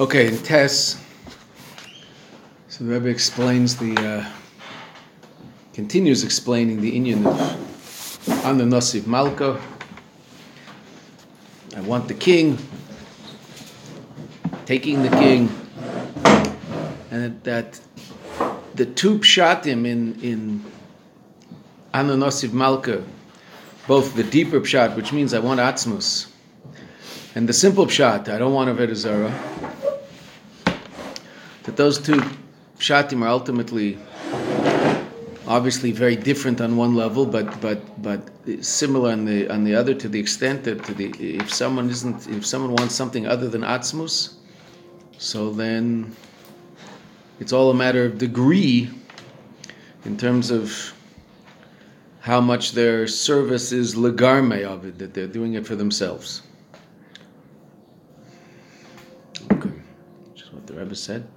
Okay, in Tess, so the Rebbe explains continues explaining the inyan of Ana Nasiv Malka. I want the king, taking the king, and that the two pshatim in Ana Nasiv Malka, both the deeper pshat, which means I want atzmus, and the simple pshat, I don't want Avodah Zarah, that those two pshatim are ultimately, obviously, very different on one level, but similar on the other, to the extent that if someone wants something other than atzmus, so then it's all a matter of degree in terms of how much their service is legarme of it, that they're doing it for themselves. Okay, which is what the Rebbe said.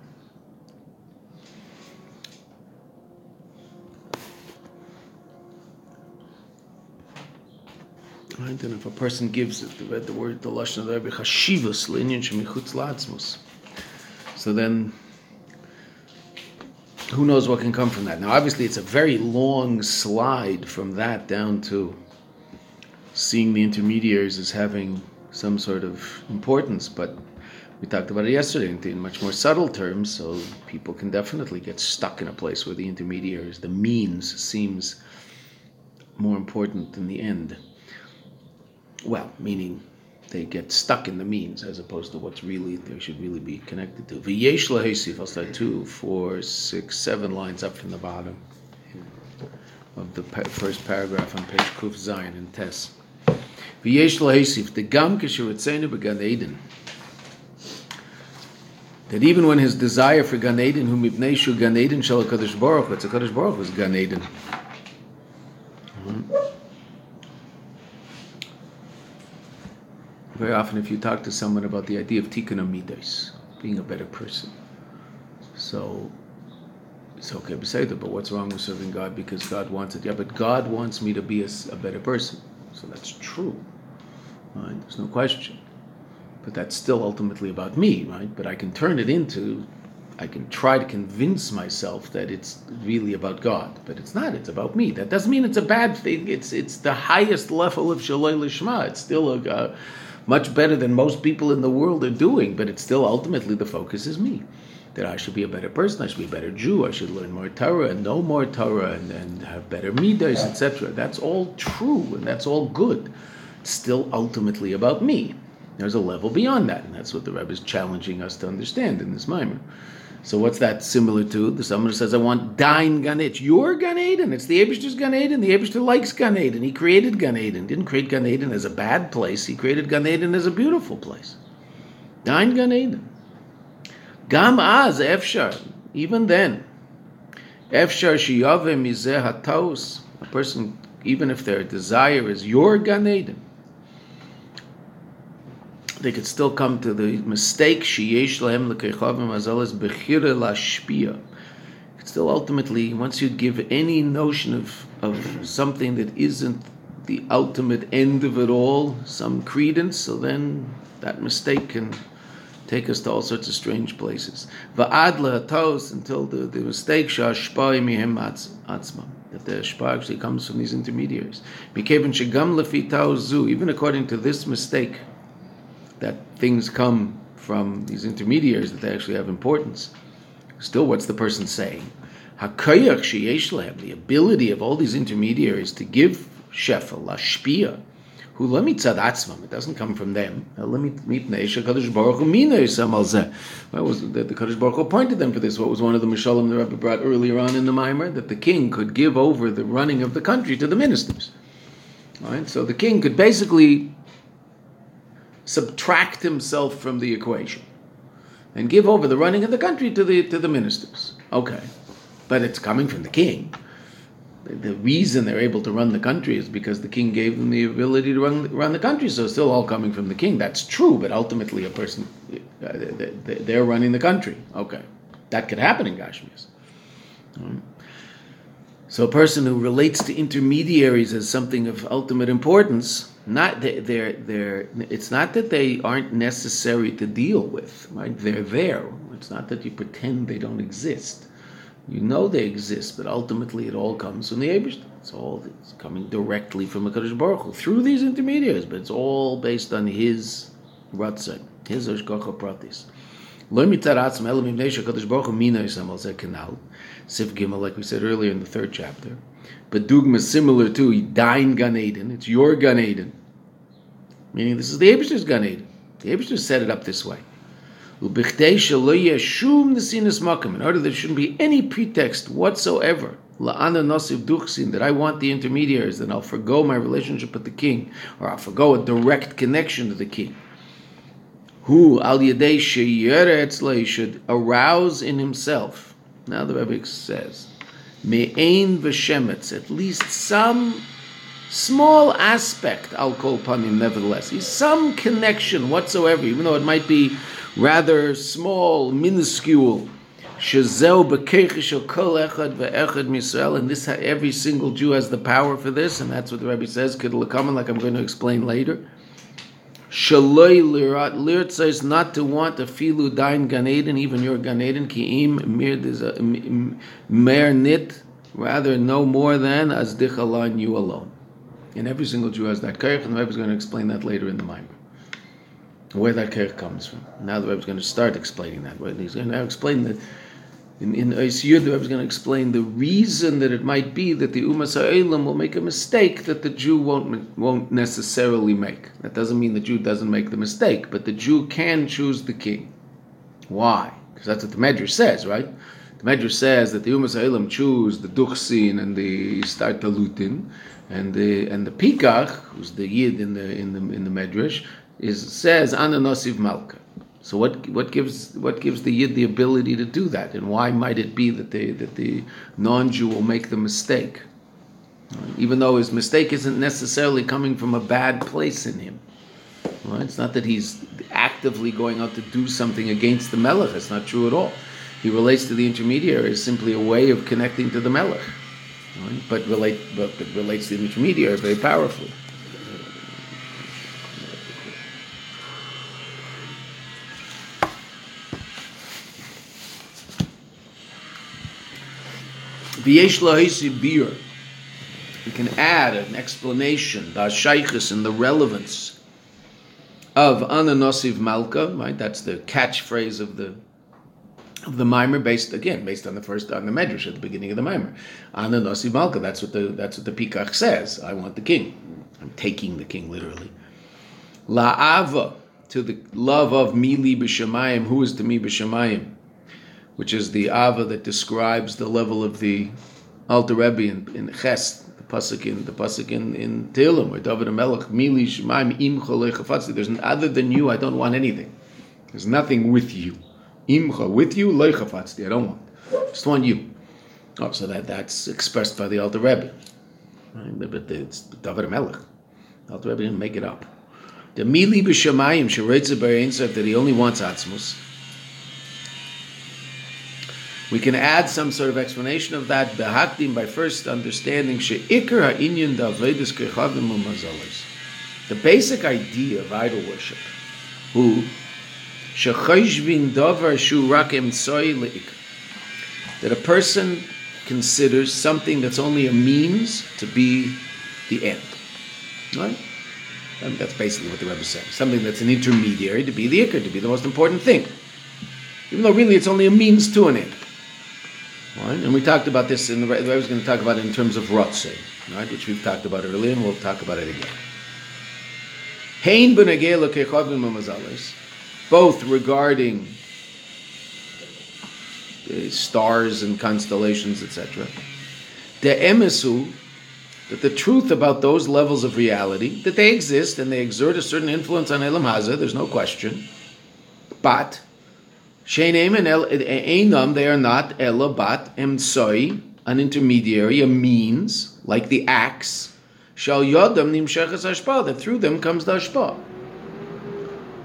Right? And if a person gives it, the word, the lashon of the Rebbe, chashivus l'inyan shemichutz la'atzmus, so then who knows what can come from that? Now, obviously, it's a very long slide from that down to seeing the intermediaries as having some sort of importance. But we talked about it yesterday in much more subtle terms, so people can definitely get stuck in a place where the intermediaries, the means, seems more important than the end. Well, meaning they get stuck in the means as opposed to what's really, they should really be connected to. V'yesh lahesif, I'll start 2, 4, 6, 7 lines up from the bottom of the first paragraph on page Kuf Zion in Tess. V'yesh lahesif, the gam kishuritzeinu b'gan Eden, that even when his desire for Gan Eden, whom ibnei shu Gan Eden shel HaKadosh Baruch Hu, it's HaKadosh Baruch Hu's Gan Eden. Very often, if you talk to someone about the idea of tikkun midos, being a better person, so it's okay to say that, but what's wrong with serving God because God wants it? Yeah, but God wants me to be a better person, so that's true, right? There's no question. But that's still ultimately about me, right? But I can turn it into, I can try to convince myself that it's really about God, but it's not. It's about me. That doesn't mean it's a bad thing. It's the highest level of shaloi lishma. It's still much better than most people in the world are doing, but it's still ultimately the focus is me, that I should be a better person, I should be a better Jew, I should learn more Torah and know more Torah and have better midas, etc. That's all true and that's all good. It's still ultimately about me. There's a level beyond that, and that's what the Rebbe is challenging us to understand in this mimer. So what's that similar to? Someone says, I want dein Gan Eden, your Gan Eden. It's the Eibishter's Gan Eden. The Eibishter likes Gan Eden. He created Gan Eden. Didn't create Gan Eden as a bad place. He created Gan Eden as a beautiful place. Dein Gan Eden. Gam az efshar, even then. Efshar sheyaveh mizeh hataos. A person, even if their desire is your Gan Eden, they could still come to the mistake. It's still ultimately, once you give any notion of something that isn't the ultimate end of it all, some credence, so then that mistake can take us to all sorts of strange places. Until the mistake, that the Shpa actually comes from these intermediaries. Even according to this mistake, that things come from these intermediaries, that they actually have importance. Still, what's the person saying? Hakayach sheyesh lehem, the ability of all these intermediaries to give shefa, lashpia, who lemitzad atzmam, it doesn't come from them. Mipnei shekadosh baruch hu minasam al zeh. The Kadosh Baruch Hu appointed them for this. What was one of the mishalim the Rebbe brought earlier on in the Maimer? That the king could give over the running of the country to the ministers. All right? So the king could basically subtract himself from the equation and give over the running of the country to the ministers. Okay, but it's coming from the king. The reason they're able to run the country is because the king gave them the ability to run the country, so it's still all coming from the king. That's true, but ultimately a person, they're running the country. Okay, that could happen in Gashmias. So a person who relates to intermediaries as something of ultimate importance, not that they're it's not that they aren't necessary to deal with, right? They're there. It's not that you pretend they don't exist. You know they exist, but ultimately it all comes from the Eibishter. It's coming directly from the Kadosh Baruch Hu through these intermediaries, but it's all based on his ratzon, his hashgacha pratis. Lo mitzad atzmo elo mipnei shekadosh Baruch Hu mina yisam al zeh kanal, Sif Gimel, like we said earlier in the third chapter. But dugma is similar to Dain Gan Eden. It's your Gan Eden, meaning this is the Eibishter's Gan Eden. The Eibishter set it up this way. In order that there shouldn't be any pretext whatsoever, that I want the intermediaries, then I'll forgo my relationship with the king, or I'll forgo a direct connection to the king. Who should arouse in himself, now the Rebbe says, at least some small aspect, I'll call upon him nevertheless, is some connection whatsoever, even though it might be rather small, minuscule. And this, every single Jew has the power for this, and that's what the Rebbe says, like I'm going to explain later. Not to want a filu dain Gan Eden, even your Gan Eden, ki'im mer nit, rather no more than as dichalan, you alone. And every single Jew has that kerch, and the Rebbe is going to explain that later in the Maimar, where that kerch comes from. Now the Rebbe is going to start explaining that. He's going to explain that in Ois Yud, the Rebbe is going to explain the reason that it might be that the Umas HaElam will make a mistake that the Jew won't necessarily make. That doesn't mean the Jew doesn't make the mistake, but the Jew can choose the king. Why? Because that's what the Medrash says, right? The Medrash says that the Umas HaElam choose the Duchsin and the Startalutin, and the Pikach, who's the Yid in the Medrash, says Ana Nosiv Malka. So what gives the Yid the ability to do that, and why might it be that the non-Jew will make the mistake, right? Even though his mistake isn't necessarily coming from a bad place in him, right? It's not that he's actively going out to do something against the Melech. It's not true at all. He relates to the intermediary as simply a way of connecting to the Melech, right? but relates to the intermediary very powerfully. We can add an explanation, the shaychus, and the relevance of Ana Nosiv Malka, right? That's the catchphrase of the Mimer, based on the Medrash at the beginning of the Mimer. Ana Nosiv Malka, that's what the Pikach says. I want the king. I'm taking the king literally. La'ava, to the love of Mili B'Shamayim, who is to me B'Shamayim, which is the Ava that describes the level of the Alter Rebbe in Ches, the pasuk in Tehillim, where David HaMelech, Mili Shemaim Imcha Leichafatzi. There's other than you, I don't want anything. There's nothing with you. Imcha, with you, Leichafatzi, I don't want. Just want you. Oh, so that's expressed by the Alter Rebbe. Right? But it's David HaMelech. The Alter Rebbe didn't make it up. The Mili B'Shamayim Sheretze B'Ein Sof, that he only wants Atzmus. We can add some sort of explanation of that by first understanding the basic idea of idol worship, that a person considers something that's only a means to be the end. Right? I mean, that's basically what the Rebbe says. Something that's an intermediary to be the ikr, to be the most important thing, even though really it's only a means to an end. Right? And we talked about this, and the Rebbe was going to talk about it in terms of Ratzon, right? Which we've talked about earlier, and we'll talk about it again. Both regarding the stars and constellations, etc. That the truth about those levels of reality, that they exist and they exert a certain influence on Elam Hazeh, there's no question. But they are not elabat emsoi, an intermediary, a means, like the axe. Shal yodam nimshachas hashpa, that through them comes the hashpa.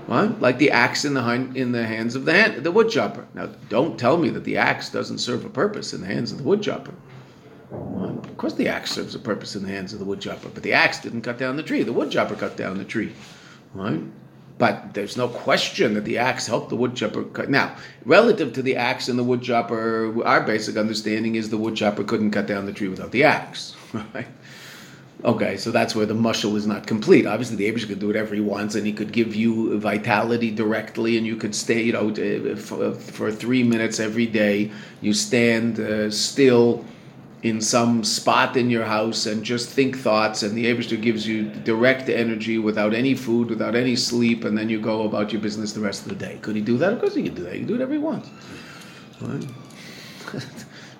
Right? Like the axe in the hands of the wood chopper. Now, don't tell me that the axe doesn't serve a purpose in the hands of the wood chopper. Right? Of course the axe serves a purpose in the hands of the woodchopper, but the axe didn't cut down the tree. The woodchopper cut down the tree, right? But there's no question that the axe helped the woodchopper cut. Now, relative to the axe and the woodchopper, our basic understanding is the woodchopper couldn't cut down the tree without the axe, right? Okay, so that's where the mushal is not complete. Obviously, the Eibusher could do whatever he wants, and he could give you vitality directly, and you could stay, you know, for 3 minutes every day, you stand still in some spot in your house and just think thoughts, and the Eibusher gives you direct energy without any food, without any sleep, and then you go about your business the rest of the day. Could he do that? Of course he could do that. He could do whatever he wants. Right? It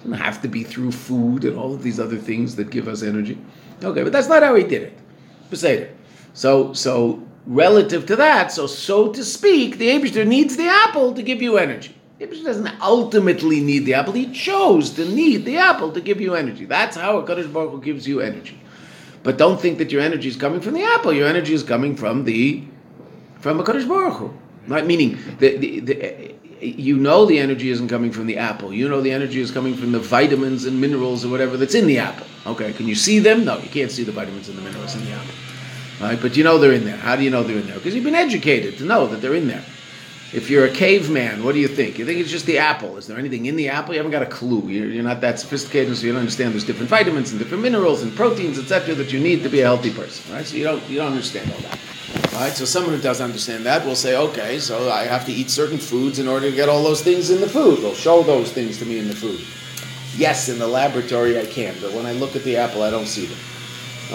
doesn't have to be through food and all of these other things that give us energy. Okay, but that's not how he did it. Beseder. So relative to that, so to speak, the Eibusher needs the apple to give you energy. The Eibusher doesn't ultimately need the apple. He chose to need the apple to give you energy. That's how HaKadosh Baruch Hu gives you energy. But don't think that your energy is coming from the apple. Your energy is coming from HaKadosh Baruch Hu. Right? Meaning, you know the energy isn't coming from the apple. You know the energy is coming from the vitamins and minerals or whatever that's in the apple. Okay, can you see them? No, you can't see the vitamins and the minerals in the apple. All right, but you know they're in there. How do you know they're in there? Because you've been educated to know that they're in there. If you're a caveman, what do you think? You think it's just the apple. Is there anything in the apple? You haven't got a clue. You're not that sophisticated, so you don't understand there's different vitamins and different minerals and proteins, etc., that you need to be a healthy person. Right? So you don't understand all that. All right, so someone who doesn't understand that will say, okay, so I have to eat certain foods in order to get all those things in the food. They'll show those things to me in the food. Yes, in the laboratory I can, but when I look at the apple, I don't see them.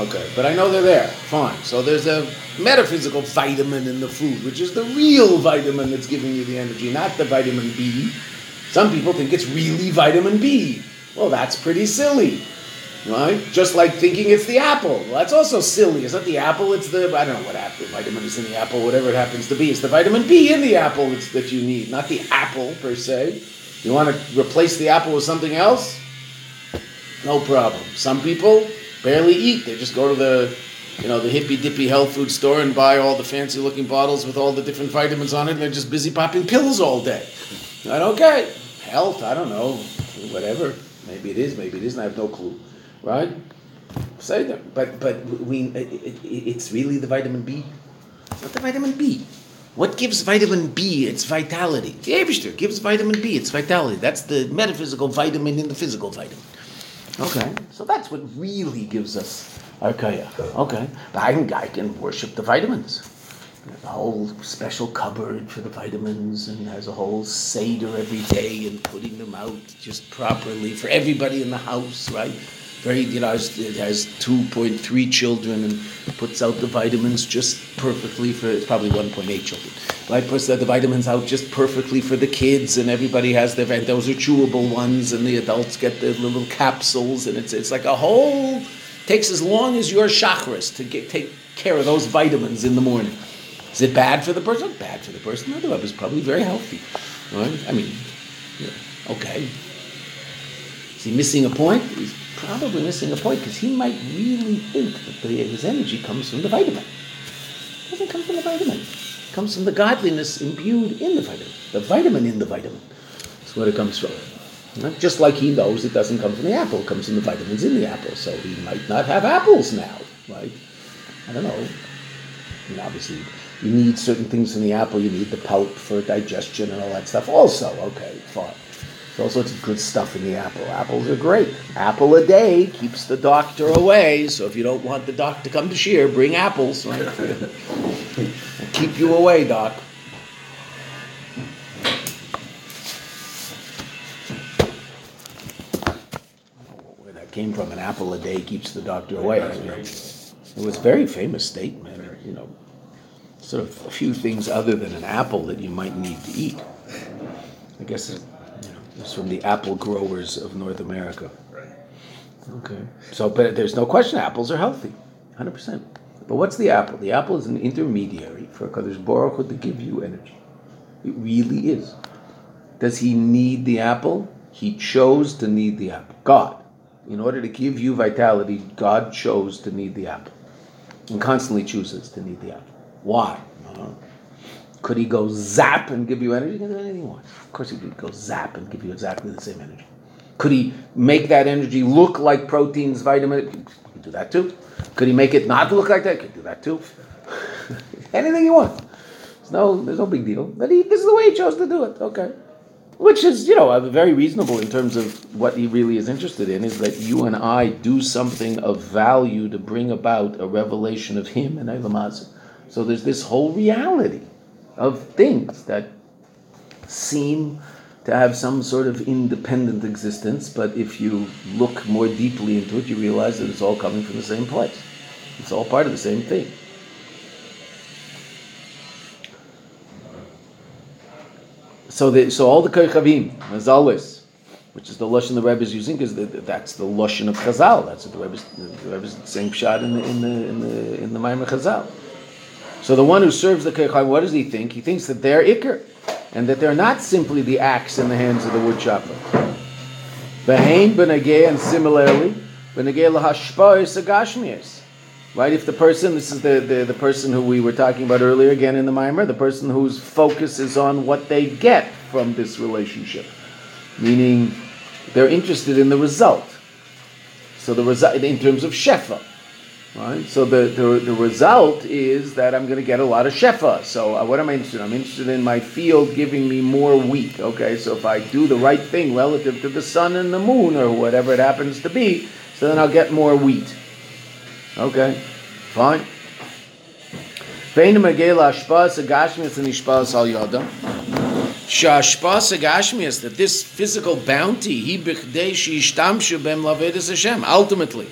Okay, but I know they're there. Fine. So there's a metaphysical vitamin in the food, which is the real vitamin that's giving you the energy, not the vitamin B. Some people think it's really vitamin B. Well, that's pretty silly. Right? Just like thinking it's the apple. Well, that's also silly. It's not the apple, it's the, I don't know what apple, vitamin is in the apple, whatever it happens to be. It's the vitamin B in the apple that you need, not the apple per se. You want to replace the apple with something else? No problem. Some people barely eat. They just go to the hippy-dippy health food store and buy all the fancy-looking bottles with all the different vitamins on it, and they're just busy popping pills all day. Not okay. Health, I don't know. Whatever. Maybe it is, maybe it isn't. I have no clue. Right? Say that. But it's really the vitamin B. It's not the vitamin B. What gives vitamin B its vitality? The Eibusher gives vitamin B its vitality. That's the metaphysical vitamin in the physical vitamin. Okay. So that's what really gives us our kaya. Okay. But I can worship the vitamins. There's a whole special cupboard for the vitamins, and has a whole seder every day and putting them out just properly for everybody in the house, right? Very, it has 2.3 children and puts out the vitamins just perfectly for, it's probably 1.8 children. Right, puts the vitamins out just perfectly for the kids, and everybody has their, and those are chewable ones, and the adults get their little capsules, and it's like a whole, takes as long as your chakras to take care of those vitamins in the morning. Is it bad for the person? Not bad for the person. Otherwise, it's probably very healthy. Right? I mean, yeah, okay. Is he missing a point? He's probably missing a point, because he might really think that his energy comes from the vitamin. It doesn't come from the vitamin. It comes from the godliness imbued in the vitamin. The vitamin in the vitamin is where it comes from. Just like he knows it doesn't come from the apple. It comes from the vitamins in the apple. So he might not have apples now, right? I don't know. I mean, obviously, you need certain things from the apple. You need the pulp for digestion and all that stuff also. Okay, fine. All sorts of good stuff in the apple. Apples are great. Apple a day keeps the doctor away. So if you don't want the doc to come to shear, bring apples. Right? Keep you away, doc. Where that came from, an apple a day keeps the doctor away. It was a very famous statement. You know, sort of a few things other than an apple that you might need to eat. I guess it's from the apple growers of North America. Right. Okay. So, but there's no question apples are healthy, 100%. But what's the apple? The apple is an intermediary for HaKadosh Baruch Hu to give you energy. It really is. Does he need the apple? He chose to need the apple. God, in order to give you vitality, God chose to need the apple, and constantly chooses to need the apple. Why? Could he go zap and give you energy? He can do anything he wants. Of course he could go zap and give you exactly the same energy. Could he make that energy look like proteins, vitamins? He could do that too. Could he make it not look like that? He could do that too. Anything you want. There's no big deal. But this is the way he chose to do it. Okay. Which is, very reasonable in terms of what he really is interested in, is that you and I do something of value to bring about a revelation of him and Eilam Hazeh. So there's this whole reality of things that seem to have some sort of independent existence, but if you look more deeply into it, you realize that it's all coming from the same place. It's all part of the same thing. So all the Kerchavim, as always, which is the Lashon the Rebbe is using, because that's the Lashon of Chazal. That's what the Rebbe is saying pshat in the Maimar Chazal. So the one who serves the Kerchavim, what does he think? He thinks that they're Iker, and that they're not simply the axe in the hands of the woodchopper. Behain benegei, and similarly benegei lahashpa'os agashmios. Right, if the person, this is the person who we were talking about earlier again in the Maimar, the person whose focus is on what they get from this relationship, meaning they're interested in the result. So the result in terms of shefa, right? So the result is that I'm going to get a lot of shefa. So what am I interested in? I'm interested in my field giving me more wheat. Okay, so if I do the right thing relative to the sun and the moon or whatever it happens to be, so then I'll get more wheat. Okay, fine. That this physical bounty, ultimately,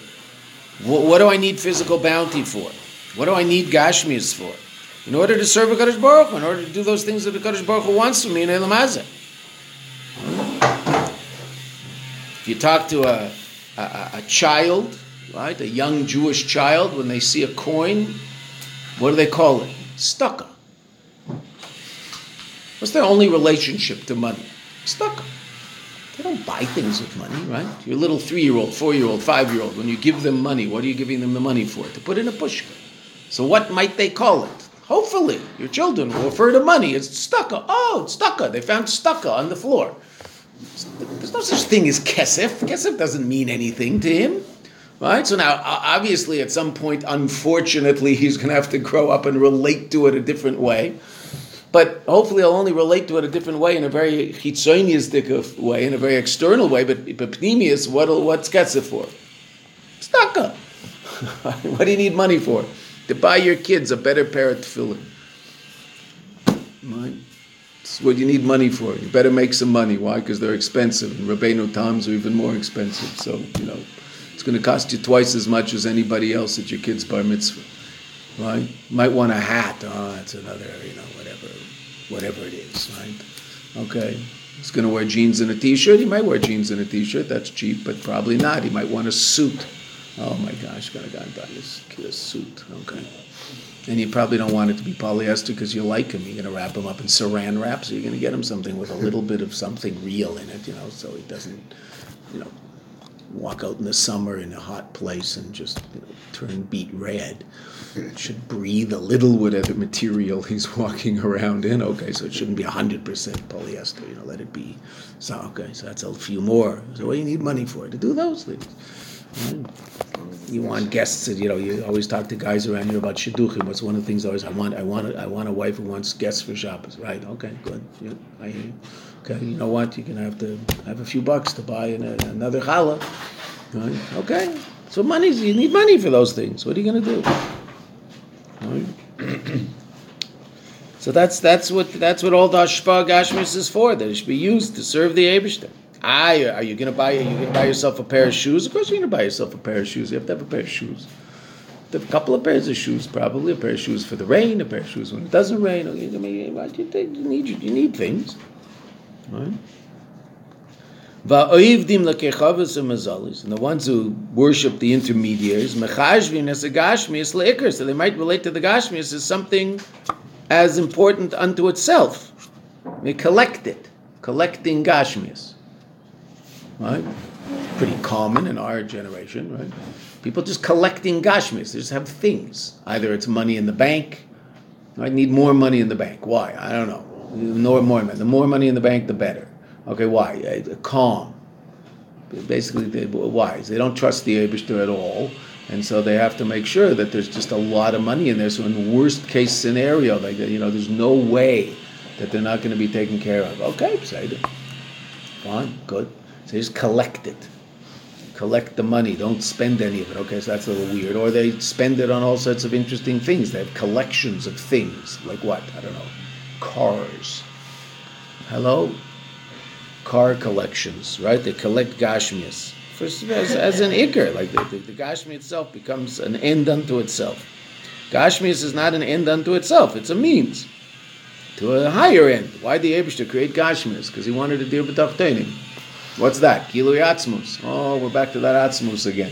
what do I need physical bounty for? What do I need Gashmias for? In order to serve the Kadosh Baruch Hu, in order to do those things that the Kadosh Baruch Hu wants from me in Eilam Hazeh. If you talk to a child, right, a young Jewish child, when they see a coin, what do they call it? Stucca. What's their only relationship to money? Stucca. They don't buy things with money, right? Your little 3-year-old, 4-year-old, 5-year-old, when you give them money, what are you giving them the money for? To put in a pushka. So what might they call it? Hopefully, your children will refer to money as stucca. Oh, it's stucca. They found stucca on the floor. There's no such thing as kesef. Kesef doesn't mean anything to him. Right? So now, obviously, at some point, unfortunately, he's going to have to grow up and relate to it a different way. But hopefully, he'll only relate to it a different way, in a very chitzoniistic way, in a very external way. But pneumius, what's Ketzer for? Stucca. What do you need money for? To buy your kids a better pair of tefillin. Right? That's what you need money for. You better make some money. Why? Because they're expensive. And Rabbeinu Tam's are even more expensive. So, it's going to cost you twice as much as anybody else at your kid's bar mitzvah, right? You might want a hat. Oh, that's another, whatever it is, right? Okay. He's going to wear jeans and a T-shirt. He might wear jeans and a T-shirt. That's cheap, but probably not. He might want a suit. Oh, my gosh, I've got to buy this kid a suit. Okay. And you probably don't want it to be polyester because you like him. You're going to wrap him up in saran wrap, so you're going to get him something with a little bit of something real in it, so he doesn't, walk out in the summer in a hot place and just turn beet red. It should breathe a little whatever material he's walking around in. Okay, so it shouldn't be 100% polyester. Let it be. So okay, so that's a few more. So what do you need money for? To do those things. You want guests. You always talk to guys around here about shidduchim. What's one of the things always? I want a wife who wants guests for Shabbos. Right? Okay, good. Yeah, I hear you. Okay, you know what? You're going to have a few bucks to buy another challah. Right? Okay. So you need money for those things. What are you going to do? Right? So that's what all the Hashpah Gashmis is for. That it should be used to serve the Eibishter. Are you going to buy yourself a pair of shoes? Of course you're going to buy yourself a pair of shoes. You have to have a pair of shoes. A couple of pairs of shoes, probably. A pair of shoes for the rain. A pair of shoes when it doesn't rain. You need things. Right? And the ones who worship the intermediaries, so they might relate to the Gashmias as something as important unto itself. They collect it. Collecting Gashmias. Right? Pretty common in our generation, right? People just collecting Gashmias. They just have things. Either it's money in the bank. I need more money in the bank. Why? I don't know. The more money in the bank, the better. Okay, why? Calm. basically they're wise. They don't trust the Eibishter at all, and so they have to make sure that there's just a lot of money in there. So in the worst case scenario, like, you know, there's no way that they're not going to be taken care of. Okay, Seder. Fine, good. So just collect it. Collect the money. Don't spend any of it. Okay, so that's a little weird. Or they spend it on all sorts of interesting things. They have collections of things. Like what? I don't know. Cars. Hello? Car collections, right? They collect Gashmias. As an Iker. Like the Gashmi itself becomes an end unto itself. Gashmias is not an end unto itself. It's a means to a higher end. Why did the Eibishter create Gashmias? Because he wanted to deal with Tachtenim. What's that? Gilui Atzmus. Oh, we're back to that Atzmus again.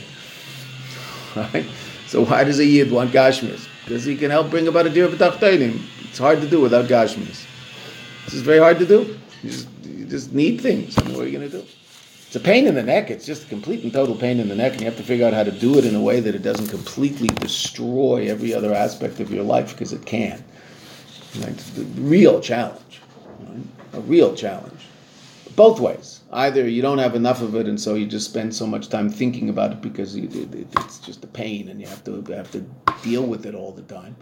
Right? So why does a Yid want Gashmias? Because he can help bring about a deal with Tachtenim. It's hard to do without Gashmias. This is very hard to do. You just need things. I mean, what are you going to do? It's a pain in the neck. It's just a complete and total pain in the neck, and you have to figure out how to do it in a way that it doesn't completely destroy every other aspect of your life, because it can. It's a real challenge, right? A real challenge. Both ways. Either you don't have enough of it, and so you just spend so much time thinking about it because it's just a pain, and you have to deal with it all the time,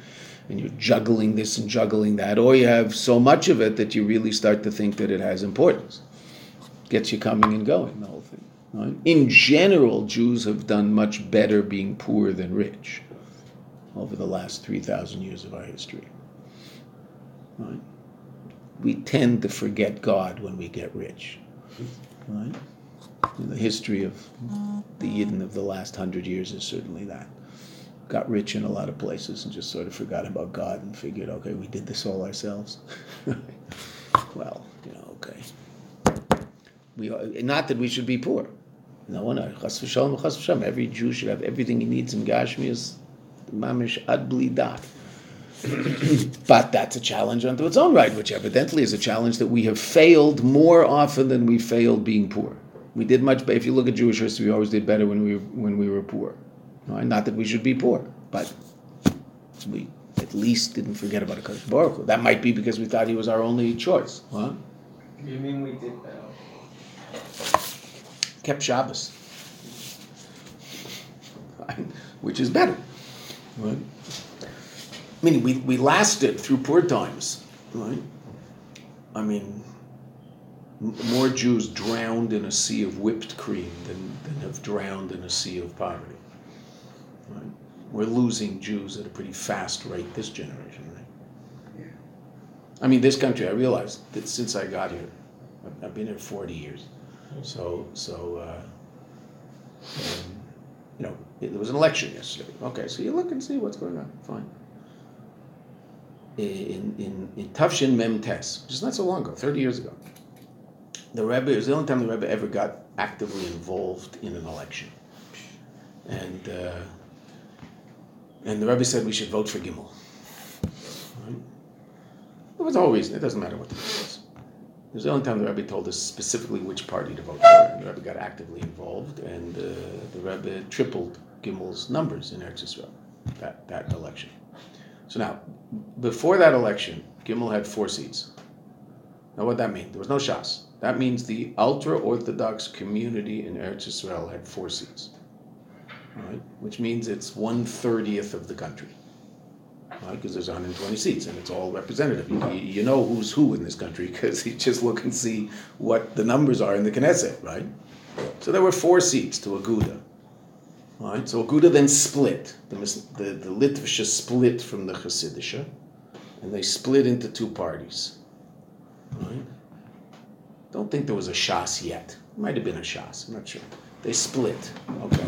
and you're juggling this and juggling that, or you have so much of it that you really start to think that it has importance. Gets you coming and going, the whole thing. Right? In general, Jews have done much better being poor than rich over the last 3,000 years of our history. Right? We tend to forget God when we get rich. Right? In the history of the Yidden of the last 100 years is certainly that. Got rich in a lot of places and just sort of forgot about God and figured, okay, we did this all ourselves. Well, you know, okay. We are, not that we should be poor. No one, chas v'shalom, chas v'shalom. Every Jew should have everything he needs in Gashmias, mamish ad bli dat. But that's a challenge unto its own right, which evidently is a challenge that we have failed more often than we failed being poor. We did much better. If you look at Jewish history, we always did better when we were poor. Right? Not that we should be poor, but we at least didn't forget about HaKadosh Baruch Hu. That might be because we thought he was our only choice. Huh? You mean we did better? Kept Shabbos. Right? Which is better. Right? I mean, we lasted through poor times, right? I mean, more Jews drowned in a sea of whipped cream than have drowned in a sea of poverty. Right? We're losing Jews at a pretty fast rate this generation, right? Yeah. I mean, this country, I realized that since I got here, I've been here 40 years. You know, there was an election yesterday. Okay, so you look and see what's going on. Fine. In Tavshin Mem Tes, which is not so long ago, 30 years ago, the Rebbe, it was the only time the Rebbe ever got actively involved in an election. And the Rebbe said we should vote for Gimel. Right? There was no reason. It doesn't matter what the vote was. It was the only time the Rebbe told us specifically which party to vote for. And the Rebbe got actively involved, and the Rebbe tripled Gimel's numbers in Eretz Yisrael, that election. So now, before that election, Gimel had 4 seats. Now what that mean? There was no Shas. That means the ultra-Orthodox community in Eretz Yisrael had 4 seats. Right? Which means it's 1/30 of the country. Right? Because there's 120 seats, and it's all representative. You know who's who in this country, because you just look and see what the numbers are in the Knesset, right? So there were 4 seats to Aguda. All right, so Aguda then split. The Litvisha split from the Hasidisha, and they split into 2 parties. All right? Don't think there was a Shas yet. It might have been a Shas, I'm not sure. They split. Okay.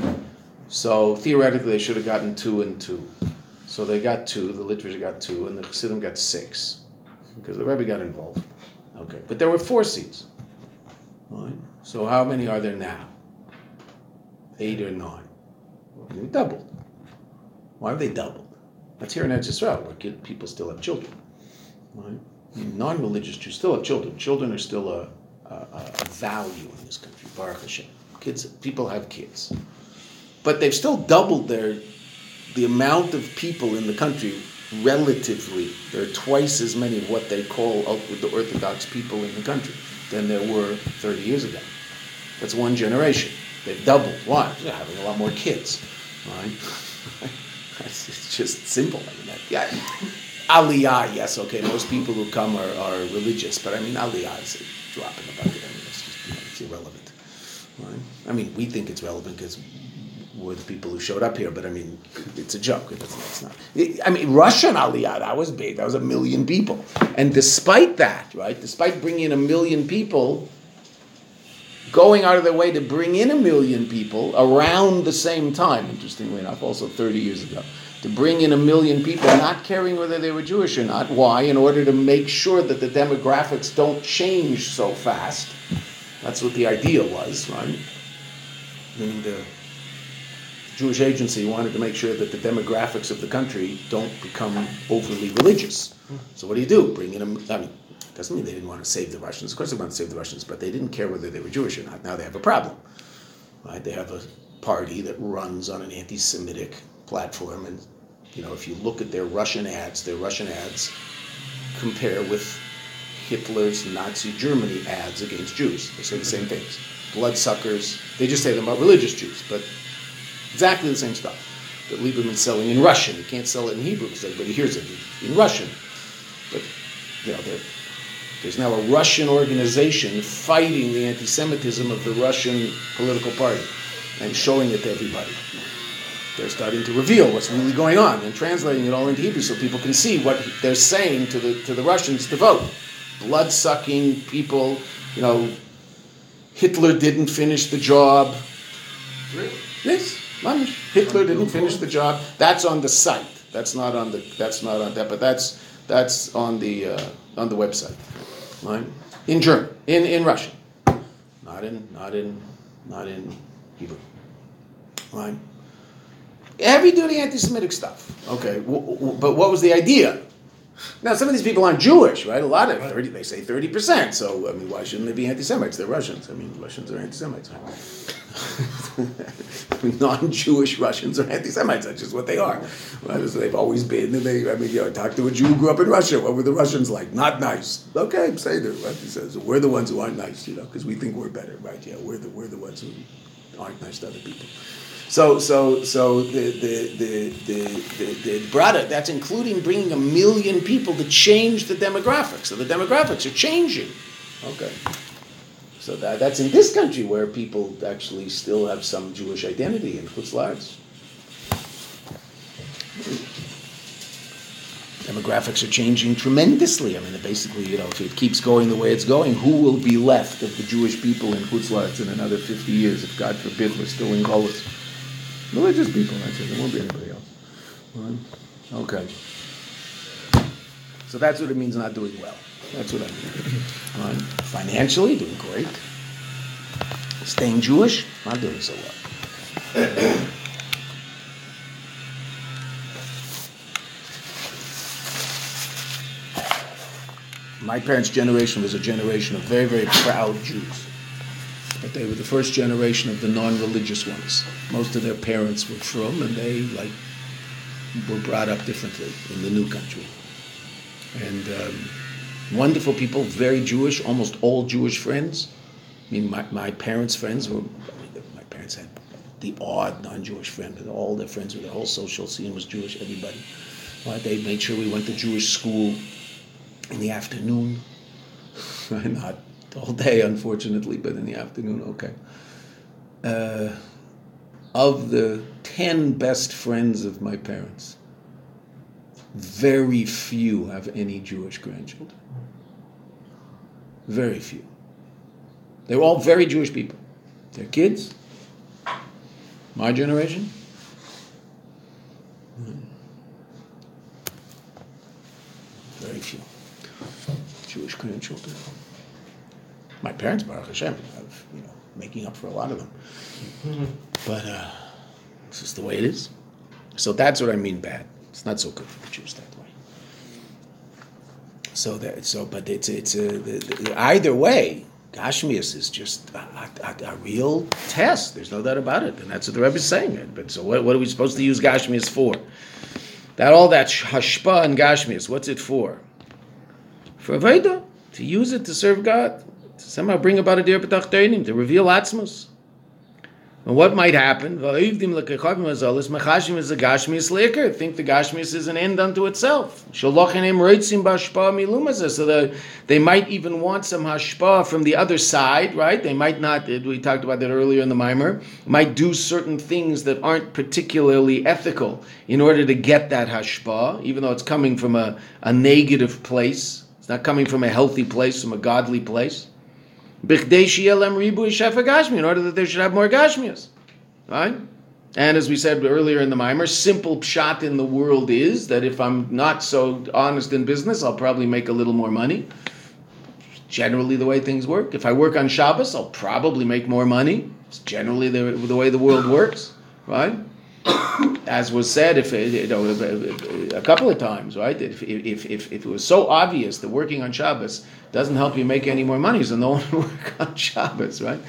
So theoretically, they should have gotten 2 and 2. So they got 2, the Litvisha got 2, and the Hasidim got 6, because the Rebbe got involved. Okay, but there were 4 seats. All right? So how many are there now? 8 or 9? And they doubled. Why have they doubled? That's here in Eretz Yisrael, where people still have children. Right? Non-religious Jews still have children. Children are still a value in this country, Baruch Hashem. People have kids. But they've still doubled the amount of people in the country relatively. There are twice as many of what they call the Orthodox people in the country than there were 30 years ago. That's one generation. They've doubled lives. They're having a lot more kids, right? It's just simple. I mean, yeah. Aliyah, yes, okay. Most people who come are religious, but I mean, Aliyah is a drop in the bucket. I mean, it's just, you know, it's irrelevant, right? I mean, we think it's relevant because were the people who showed up here, but I mean, it's a joke. It's not. I mean, Russian Aliyah, that was big. That was 1 million people. And despite that, right, despite bringing in 1 million people, going out of their way to bring in 1 million people around the same time, interestingly enough, also 30 years ago, to bring in 1 million people, not caring whether they were Jewish or not. Why? In order to make sure that the demographics don't change so fast. That's what the idea was, right? Meaning the Jewish Agency wanted to make sure that the demographics of the country don't become overly religious. So what do you do? Bring in a... I mean, it doesn't mean they didn't want to save the Russians. Of course they wanted to save the Russians, but they didn't care whether they were Jewish or not. Now they have a problem. Right? They have a party that runs on an anti-Semitic platform, and, you know, if you look at their Russian ads compare with Hitler's Nazi Germany ads against Jews. They say the same things. Bloodsuckers. They just say them about religious Jews, but... exactly the same stuff that Lieberman's selling in Russian. He can't sell it in Hebrew because everybody hears it in Russian. But, you know, there's now a Russian organization fighting the anti-Semitism of the Russian political party and showing it to everybody. They're starting to reveal what's really going on and translating it all into Hebrew so people can see what they're saying to the Russians to vote. Blood-sucking people, you know, Hitler didn't finish the job. Really? Yes, Hitler didn't finish the job. That's on the site. But that's on the website, right? In German, in Russian, not in Hebrew, right? Heavy duty anti-Semitic stuff. Okay, but what was the idea? Now some of these people aren't Jewish, right? A lot of 30, they say 30%. So I mean, why shouldn't they be anti-Semites? They're Russians. I mean, Russians are anti-Semites. Right? Non-Jewish Russians are anti-Semites. That's just what they are. Right? That's what they've always been. And they, I mean, you know, talk to a Jew who grew up in Russia. What were the Russians like? Not nice. Okay, say that. Right? He says we're the ones who aren't nice, you know, because we think we're better, right? Yeah, we're the ones who aren't nice to other people. So the brada, that's including bringing 1 million people to change the demographics. So the demographics are changing. Okay. So that's in this country where people actually still have some Jewish identity in Chutz La'aretz. Demographics are changing tremendously. I mean, basically, you know, if it keeps going the way it's going, who will be left of the Jewish people in Chutz La'aretz in another 50 years, if God forbid we're still in Golos? Religious people, I said. There won't be anybody else. Okay. So that's what it means not doing well. That's what I mean. Financially, doing great. Staying Jewish, not doing so well. My parents' generation was a generation of very, very proud Jews. But they were the first generation of the non-religious ones. Most of their parents were from, and they were brought up differently in the new country. And... wonderful people, very Jewish, almost all Jewish friends. I mean, my parents' friends were... my parents had the odd non-Jewish friend, but all their friends were... the whole social scene was Jewish, everybody. Right? They made sure we went to Jewish school in the afternoon. Not all day, unfortunately, but in the afternoon, okay. Of the 10 best friends of my parents, very few have any Jewish grandchildren. Very few. They're all very Jewish people. Their kids, my generation. Very few Jewish grandchildren. My parents, Baruch Hashem, have, you know, making up for a lot of them. Mm-hmm. But this is the way it is. So that's what I mean bad. It's not so good for the Jews that way. But either way, Gashmius is just a real test. There's no doubt about it, and that's what the Rebbe is saying. But so, what are we supposed to use Gashmius for? That all that hashpa and Gashmius, what's it for? For avoda, to use it to serve God. to somehow bring about a dir b'tach teinim, to reveal atzmos. And what might happen? Think the Gashmius is an end unto itself. So they might even want some hashpa from the other side, right? They might not, we talked about that earlier in the Maimer, might do certain things that aren't particularly ethical in order to get that hashpa, even though it's coming from a negative place. It's not coming from a healthy place, from a godly place. In order that they should have more Gashmias, right? And as we said earlier in the Maimer, simple pshat in the world is that if I'm not so honest in business, I'll probably make a little more money. Generally the way things work. If I work on Shabbos, I'll probably make more money. It's generally the way the world works, right? As was said, if you know, a couple of times, right? If it was so obvious that working on Shabbos doesn't help you make any more money, so no one would work on Shabbos, right?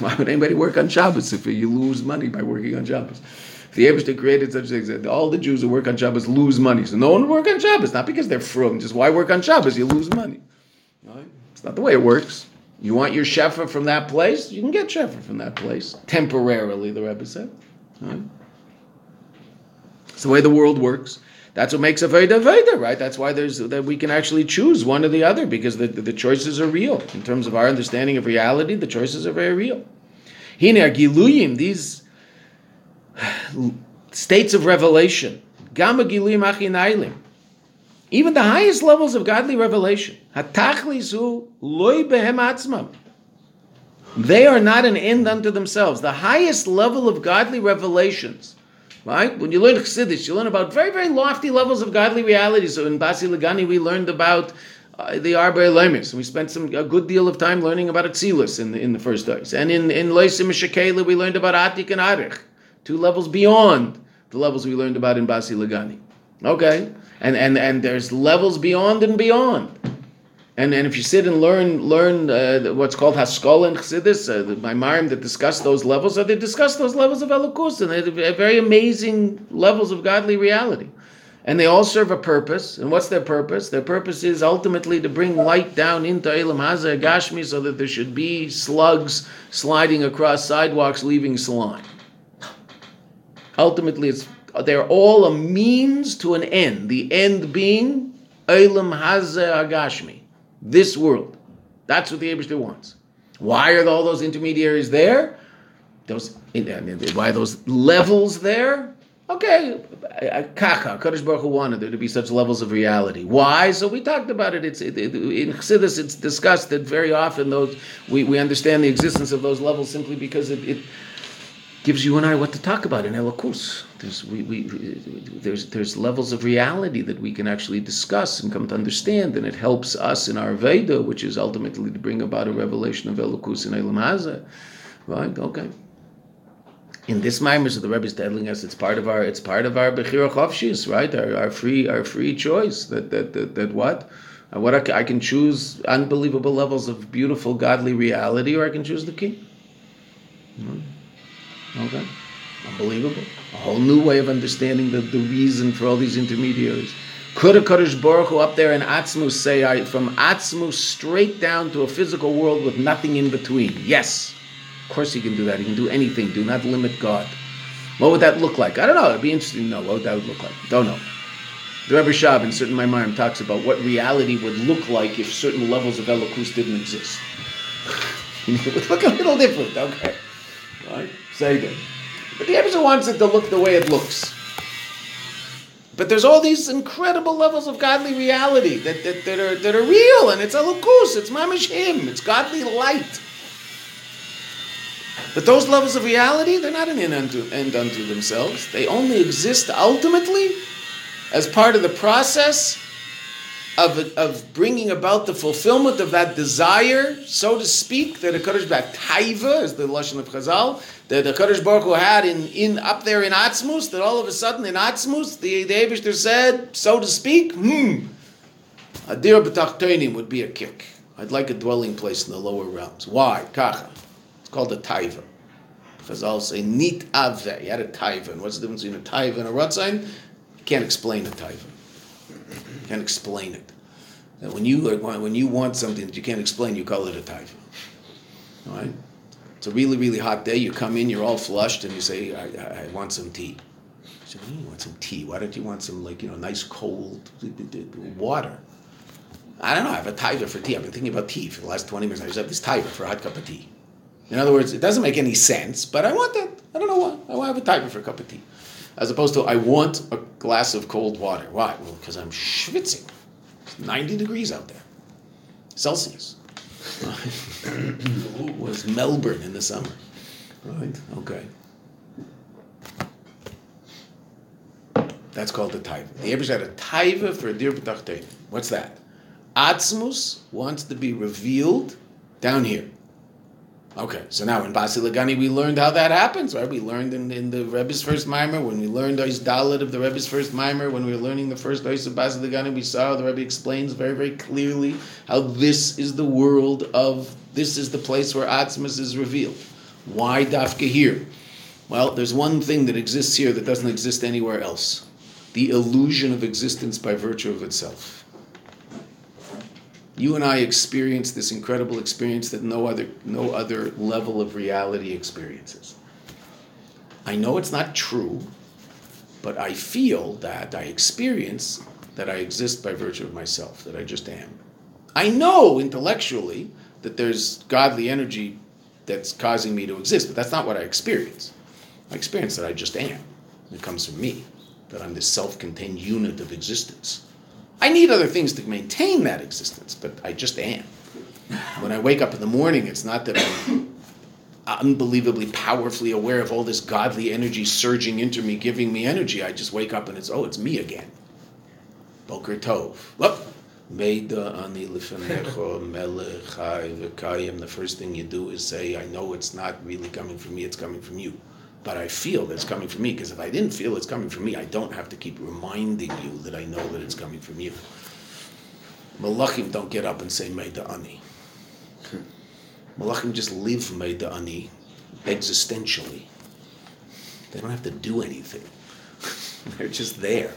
Why would anybody work on Shabbos if you lose money by working on Shabbos? If the Eibishter created such things that all the Jews who work on Shabbos lose money, so no one would work on Shabbos, not because they're frum, just why work on Shabbos? You lose money, right? It's not the way it works. You want your shefa from that place? You can get shefa from that place temporarily, the Rebbe said. Right? It's the way the world works. That's what makes a Veda, right? That's why that we can actually choose one or the other, because the choices are real. In terms of our understanding of reality, the choices are very real. Hine Giluyim, these states of revelation. Gama Giluyim Achinailim. Even the highest levels of godly revelation. Hatachlisu loy behem atzmam. They are not an end unto themselves. The highest level of godly revelations, right? When you learn Chassidus, you learn about very, very lofty levels of godly reality. So in Basi Lagani, we learned about the Arba Elemis. We spent a good deal of time learning about Atzilus in the first days. And in Loisim Meshakela, we learned about Atik and Arich, two levels beyond the levels we learned about in Basi Lagani. Okay? And there's levels beyond and beyond. And if you sit and learn what's called Haskalah and Chassidus, the Maimarim that discuss those levels, so they discuss those levels of Elokus, and they're very amazing levels of godly reality. And they all serve a purpose. And what's their purpose? Their purpose is ultimately to bring light down into Elam Hazeh Gashmi, so that there should be slugs sliding across sidewalks, leaving slime. Ultimately, they're all a means to an end. The end being Elam Hazeh Gashmi. This world. That's what the Eibishter wants. Why are all those intermediaries there? Why are those levels there? Okay, Kaka, Kadosh Baruch Hu wanted there to be such levels of reality. Why? So we talked about it. In Chassidus, it's discussed that very often those we understand the existence of those levels simply because it gives you and I what to talk about in Elokus. There's levels of reality that we can actually discuss and come to understand, and it helps us in our Veda, which is ultimately to bring about a revelation of Elokus in Elam Hazeh. Right? Okay. In this Maimer, so the Rebbe is telling us it's part of our Bechira Chofshis, right? Our free choice. I can choose unbelievable levels of beautiful godly reality, or I can choose the king. Right? Okay, unbelievable. A whole new way of understanding the reason for all these intermediaries. Could a Kadosh Baruch Hu up there in Atzmus say, from Atzmus straight down to a physical world with nothing in between? Yes. Of course he can do that. He can do anything. Do not limit God. What would that look like? I don't know. It'd be interesting to know what that would look like. Don't know. The Rebbe Shab in certain Maimarim talks about what reality would look like if certain levels of Elokus didn't exist. It would look a little different, okay? Right? Seder. But the Eibishter wants it to look the way it looks. But there's all these incredible levels of godly reality that are real, and it's Elokus, it's Mamish Him, it's godly light. But those levels of reality, they're not an end unto themselves. They only exist ultimately as part of the process of bringing about the fulfillment of that desire, so to speak, that a Kadosh Baruch Taiva is the lashon of Chazal, that the Kadosh Baruch Hu had in up there in Atzmus, that all of a sudden in Atzmus the Eibishter said, so to speak, a dir b'tach teinim would be a kirk. I'd like a dwelling place in the lower realms. Why? Kacha. It's called a taiva. Chazal say nit aveh. He had a taiva. And what's the difference between a taiva and a ratzain? You can't explain a taiva. Can't explain it. That when you want something that you can't explain, you call it a typhoon. All right? It's a really, really hot day. You come in, you're all flushed, and you say, I want some tea. I said, what do you want some tea? Why don't you want some, nice cold water? I don't know. I have a tiger for tea. I've been thinking about tea for the last 20 minutes. I just have this tiger for a hot cup of tea. In other words, it doesn't make any sense, but I want that. I don't know why. I have a tiger for a cup of tea. As opposed to, I want a glass of cold water. Why? Well, because I'm schwitzing. It's 90 degrees out there. Celsius. It was Melbourne in the summer. Right? Okay. That's called the taiva. The Eibusher had a taiva for a dir b'tachteinu. What's that? Atzmus wants to be revealed down here. Okay, so now in Basi Lagani we learned how that happens, right? We learned in the Rebbe's first Maimer, when we learned Ois Dalet of the Rebbe's first Maimer, when we were learning the first Ois of Basi Lagani, we saw how the Rebbe explains very, very clearly how this is the world of, this is the place where Atzmus is revealed. Why Dafka here? Well, there's one thing that exists here that doesn't exist anywhere else. The illusion of existence by virtue of itself. You and I experience this incredible experience that no other level of reality experiences. I know it's not true, but I feel that I experience that I exist by virtue of myself, that I just am. I know intellectually that there's godly energy that's causing me to exist, but that's not what I experience. I experience that I just am. It comes from me, that I'm this self-contained unit of existence. I need other things to maintain that existence, but I just am. When I wake up in the morning, it's not that I'm unbelievably powerfully aware of all this godly energy surging into me, giving me energy. I just wake up and it's me again. Boker Tov. The first thing you do is say, I know it's not really coming from me, it's coming from you. But I feel that it's coming from me, because if I didn't feel it's coming from me, I don't have to keep reminding you that I know that it's coming from you. Malachim don't get up and say Meida'ani. Malachim just live Meida'ani existentially. They don't have to do anything. They're just there.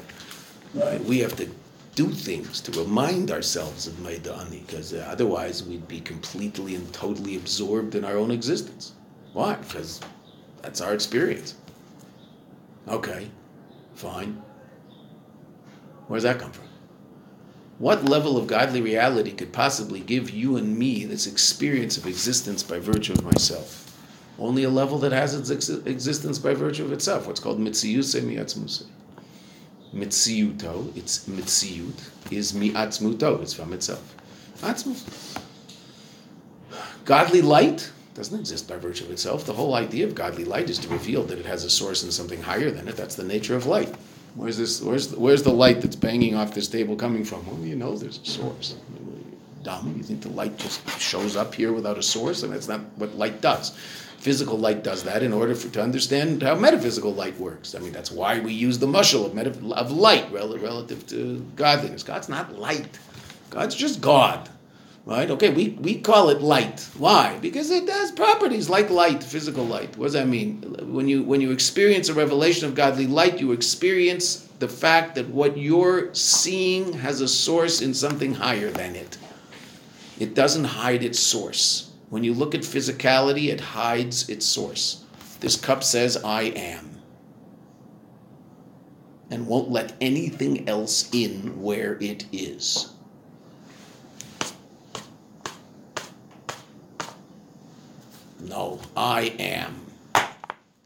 Right? We have to do things to remind ourselves of Meida'ani, because otherwise we'd be completely and totally absorbed in our own existence. Why? Because that's our experience. Okay, fine. Where does that come from? What level of godly reality could possibly give you and me this experience of existence by virtue of myself? Only a level that has its existence by virtue of itself, what's called mitziyuse miatzmuse. Mitziyuto, it's mitziyut, is miatzmuto, it's from itself. Atzmus. Godly light doesn't exist by virtue of itself. The whole idea of godly light is to reveal that it has a source and something higher than it. That's the nature of light. Where's this? Where's the light that's banging off this table coming from? Well, you know there's a source. Dumb. You think the light just shows up here without a source? And that's not what light does. Physical light does that in order to understand how metaphysical light works. I mean, that's why we use the mushal of light relative to godliness. God's not light. God's just God. Right? Okay, we call it light. Why? Because it has properties like light, physical light. What does that mean? When you experience a revelation of godly light, you experience the fact that what you're seeing has a source in something higher than it. It doesn't hide its source. When you look at physicality, it hides its source. This cup says, I am. And won't let anything else in where it is. No, I am.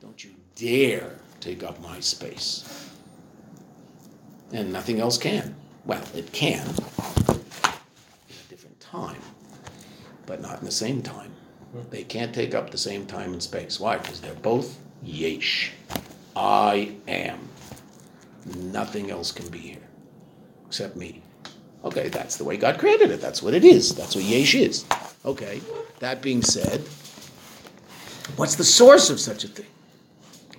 Don't you dare take up my space. And nothing else can. Well, it can. At a different time. But not in the same time. They can't take up the same time and space. Why? Because they're both yesh. I am. Nothing else can be here. Except me. Okay, that's the way God created it. That's what it is. That's what yesh is. Okay, that being said, what's the source of such a thing?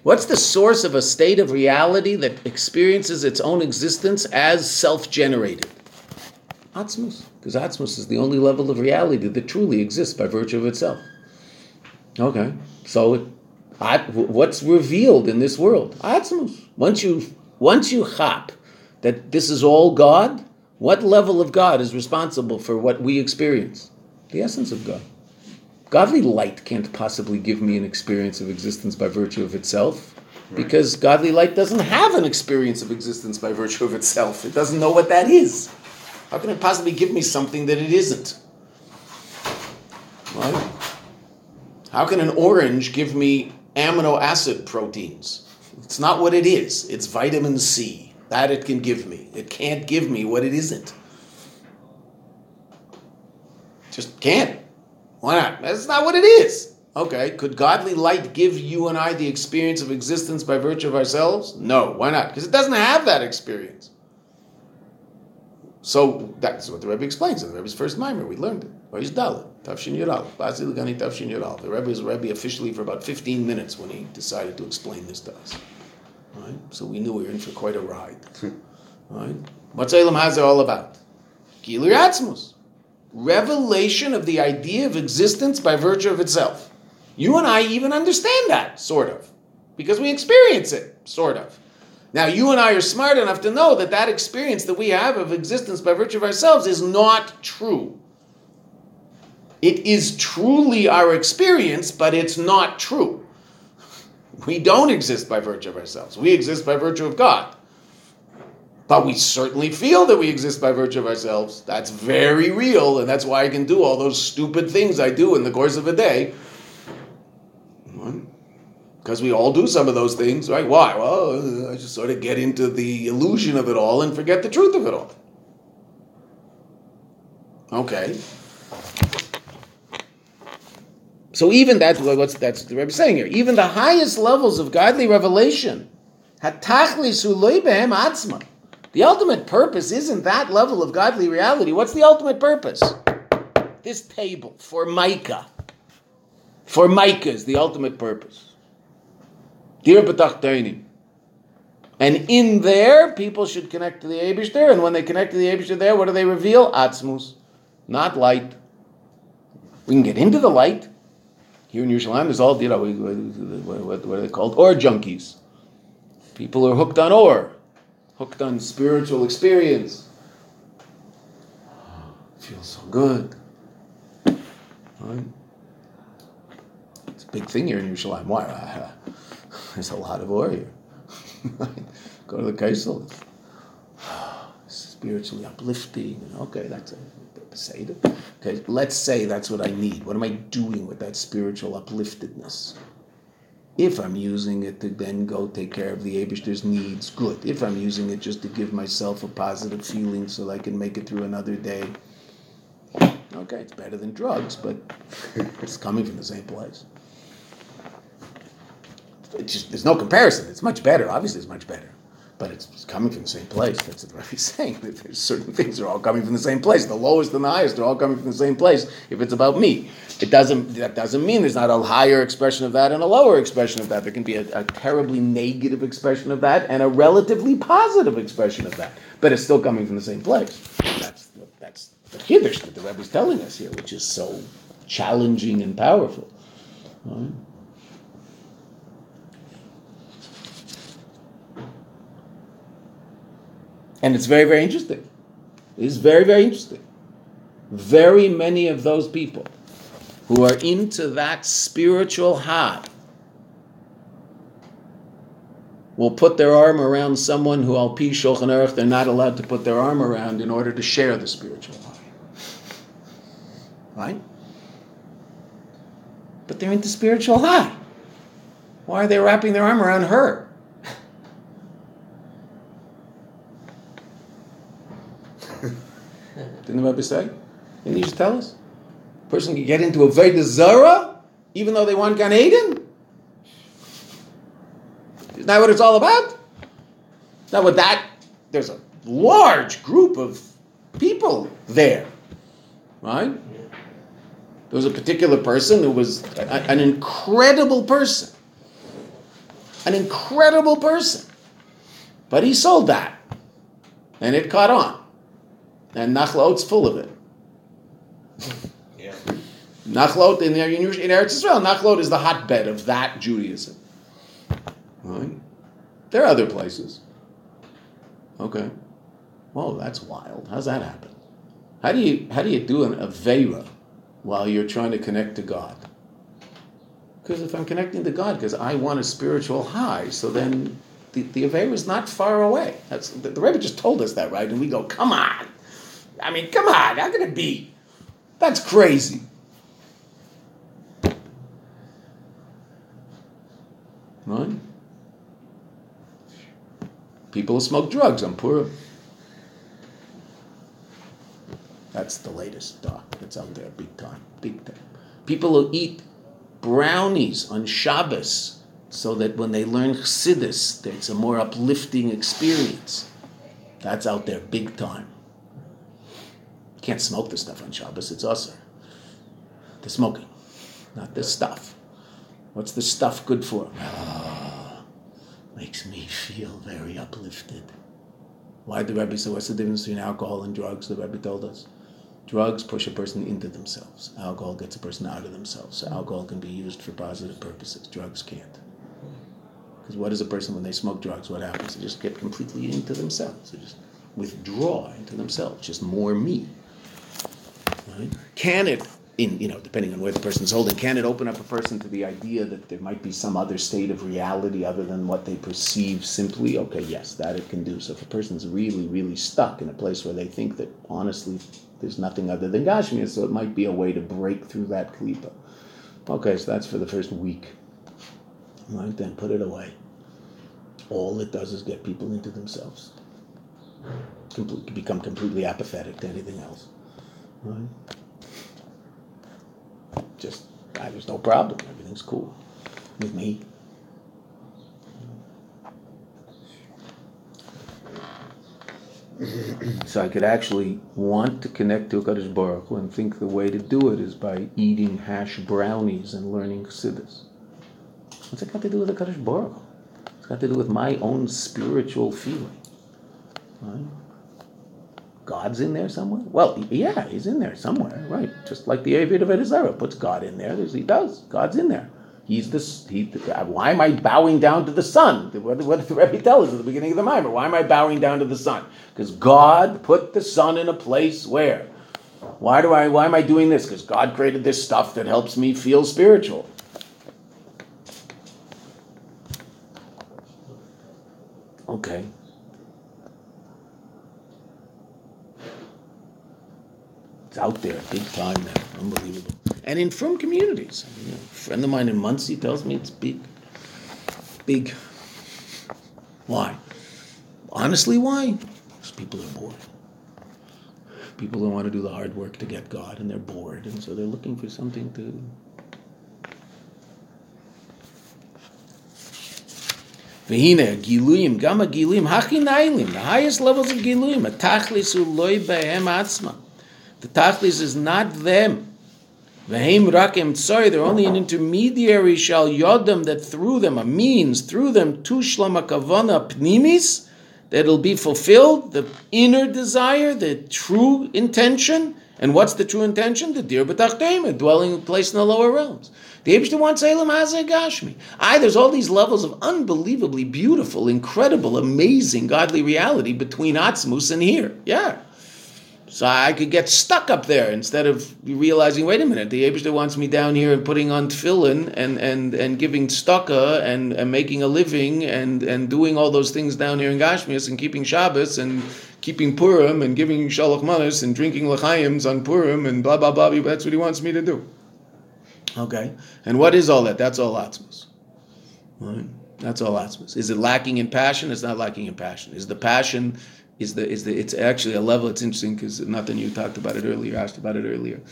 What's the source of a state of reality that experiences its own existence as self-generated? Atzmus. Because Atzmus is the only level of reality that truly exists by virtue of itself. Okay. So what's revealed in this world? Atzmus. Once you hop that this is all God, What level of God is responsible for what we experience? The essence of God. Godly light can't possibly give me an experience of existence by virtue of itself, because godly light doesn't have an experience of existence by virtue of itself. It doesn't know what that is. How can it possibly give me something that it isn't? Right? How can an orange give me amino acid proteins? It's not what it is. It's vitamin C. That it can give me. It can't give me what it isn't. Just can't. Why not? That's not what it is. Okay, could godly light give you and I the experience of existence by virtue of ourselves? No, why not? Because it doesn't have that experience. So that's what the Rebbe explains in the Rebbe's first mimer. We learned it. Rosh Dalet, Tafshin Yud Aleph, Basil Gani Tafshin Yud Aleph. The Rebbe was Rebbe officially for about 15 minutes when he decided to explain this to us. Right? So we knew we were in for quite a ride. Right? What's Eilam Hazeh all about? Gilui Atzmos. Revelation of the idea of existence by virtue of itself. You and I even understand that, sort of, because we experience it, sort of. Now, you and I are smart enough to know that that experience that we have of existence by virtue of ourselves is not true. It is truly our experience, but it's not true. We don't exist by virtue of ourselves. We exist by virtue of God. But we certainly feel that we exist by virtue of ourselves. That's very real, and that's why I can do all those stupid things I do in the course of a day. Because we all do some of those things, right? Why? Well, I just sort of get into the illusion of it all and forget the truth of it all. Okay. So even that's the Rebbe saying here. Even the highest levels of godly revelation, the ultimate purpose isn't that level of godly reality. What's the ultimate purpose? This table, Formica. Formica is the ultimate purpose. And in there, people should connect to the Eibishter, and when they connect to the Eibishter there, what do they reveal? Atzmus, not light. We can get into the light. Here in Yerushalayim, there's all, what are they called? Ore junkies. People are hooked on ore, hooked on spiritual experience. It feels so good. Right? It's a big thing here in Yerushalayim. Why? There's a lot of ore here. Go to the Kaisel. Spiritually uplifting. Okay, that's a Peseda. Okay, let's say that's what I need. What am I doing with that spiritual upliftedness? If I'm using it to then go take care of the Eibishter's needs, good. If I'm using it just to give myself a positive feeling so that I can make it through another day, okay, it's better than drugs, but it's coming from the same place. It's just, there's no comparison. It's much better. Obviously, it's much better. But it's coming from the same place. That's what Rebbe's saying. There's certain things are all coming from the same place. The lowest and the highest are all coming from the same place if it's about me. That doesn't mean there's not a higher expression of that and a lower expression of that. There can be a terribly negative expression of that and a relatively positive expression of that. But it's still coming from the same place. That's the Chiddush that the Rebbe's telling us here, which is so challenging and powerful. All right? And it's very, very interesting. It's very, very interesting. Very many of those people who are into that spiritual high will put their arm around someone who al pi Shulchan Aruch they're not allowed to put their arm around in order to share the spiritual high. Right? But they're into spiritual high. Why are they wrapping their arm around her? Didn't the Rebbe say? Didn't he just tell us? A person can get into Avodah Zarah even though they want Gan Eden? Isn't that what it's all about? Now with that, there's a large group of people there. Right? There was a particular person who was an incredible person. An incredible person. But he sold that. And it caught on. And Nachla Oat's full of it. Yeah. Nachla Oat in Eretz Yisrael, Nachla Oat is the hotbed of that Judaism. Right? There are other places. Okay. Whoa, that's wild. How's that happen? How do you do an Aveira while you're trying to connect to God? Because if I'm connecting to God, because I want a spiritual high, so then the Aveira is not far away. That's the Rebbe just told us that, right? And we go, come on. I mean, come on. How can it be? That's crazy. Right? People who smoke drugs on Purim. That's the latest stuff that's out there, big time, big time. People who eat brownies on Shabbos so that when they learn Chassidus, it's a more uplifting experience. That's out there, big time. You can't smoke this stuff on Shabbos, it's usur. The smoking, not this stuff. What's the stuff good for? Oh, makes me feel very uplifted. Why did the Rebbe say, what's the difference between alcohol and drugs? The Rebbe told us. Drugs push a person into themselves. Alcohol gets a person out of themselves. So alcohol can be used for positive purposes. Drugs can't. Because what is a person when they smoke drugs? What happens? They just get completely into themselves. They just withdraw into themselves. Just more me. Right? Can it? Depending on where the person's holding, can it open up a person to the idea that there might be some other state of reality other than what they perceive simply? Okay, yes, that it can do. So if a person's really, really stuck in a place where they think that, honestly, there's nothing other than Gashmias, so it might be a way to break through that klipa. Okay, so that's for the first week. Right, then put it away. All it does is get people into themselves. Become completely apathetic to anything else. Right? There's no problem. Everything's cool with me. So I could actually want to connect to HaKadosh Baruch Hu and think the way to do it is by eating hash brownies and learning Chassidus. What's it got to do with HaKadosh Baruch Hu? It's got to do with my own spiritual feeling. Right? God's in there somewhere? Well, yeah, he's in there somewhere, right? Just like the Eivid of Eretz puts God in there, as he does. God's in there. Why am I bowing down to the sun? What did the Rebbe tell us at the beginning of the Maimer? Why am I bowing down to the sun? Because God put the sun in a place where? Why am I doing this? Because God created this stuff that helps me feel spiritual. Okay. Out there, big time now, unbelievable. And in frum communities. A friend of mine in Muncie tells me it's big. Big. Why? Honestly, why? Because people are bored. People don't want to do the hard work to get God, and they're bored, and so they're looking for something to... V'hine, giluyim, gama giluyim, hachinailim, the highest levels of giluyim, atachlis uloi behem atzma. The tachlis is not them. V'heim rakem tzoi, they're only an intermediary, shall yodem, that through them, a means, through them, tushlam hakavana pnimis, that it'll be fulfilled, the inner desire, the true intention. And what's the true intention? The dir b'tachteim, a dwelling place in the lower realms. The Eibishter wants Eilam Hazeh Gashmi. There's all these levels of unbelievably beautiful, incredible, amazing godly reality between Atzmus and here. Yeah. So I could get stuck up there instead of realizing, wait a minute, the Eibishter wants me down here and putting on tefillin and giving tzedakah and making a living and doing all those things down here in Gashmias and keeping Shabbos and keeping Purim and giving Shalach Manos and drinking L'chaims on Purim and blah, blah, blah. That's what he wants me to do. Okay. And what is all that? That's all Atzmos. Right? That's all Atzmos. Is it lacking in passion? It's not lacking in passion. Is the passion... It's actually a level. It's interesting because Nathan, you talked about it earlier, asked about it earlier.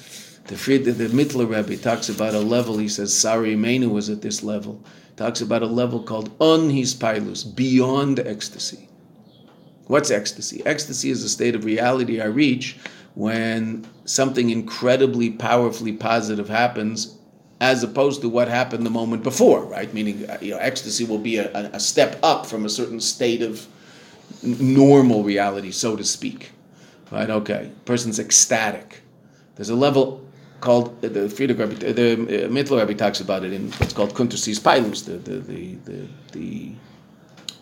The Mittler Rebbe talks about a level. He says Sari Imenu was at this level. Talks about a level called on his pilus, beyond ecstasy. What's ecstasy? Ecstasy is a state of reality I reach when something incredibly powerfully positive happens, as opposed to what happened the moment before. Right? Meaning, ecstasy will be a step up from a certain state of normal reality, so to speak. Right? Okay. Person's ecstatic. There's a level called the Friedrich Rebbe, the Mittler Rebbe talks about it in what's called Kuntersi's Pilus, the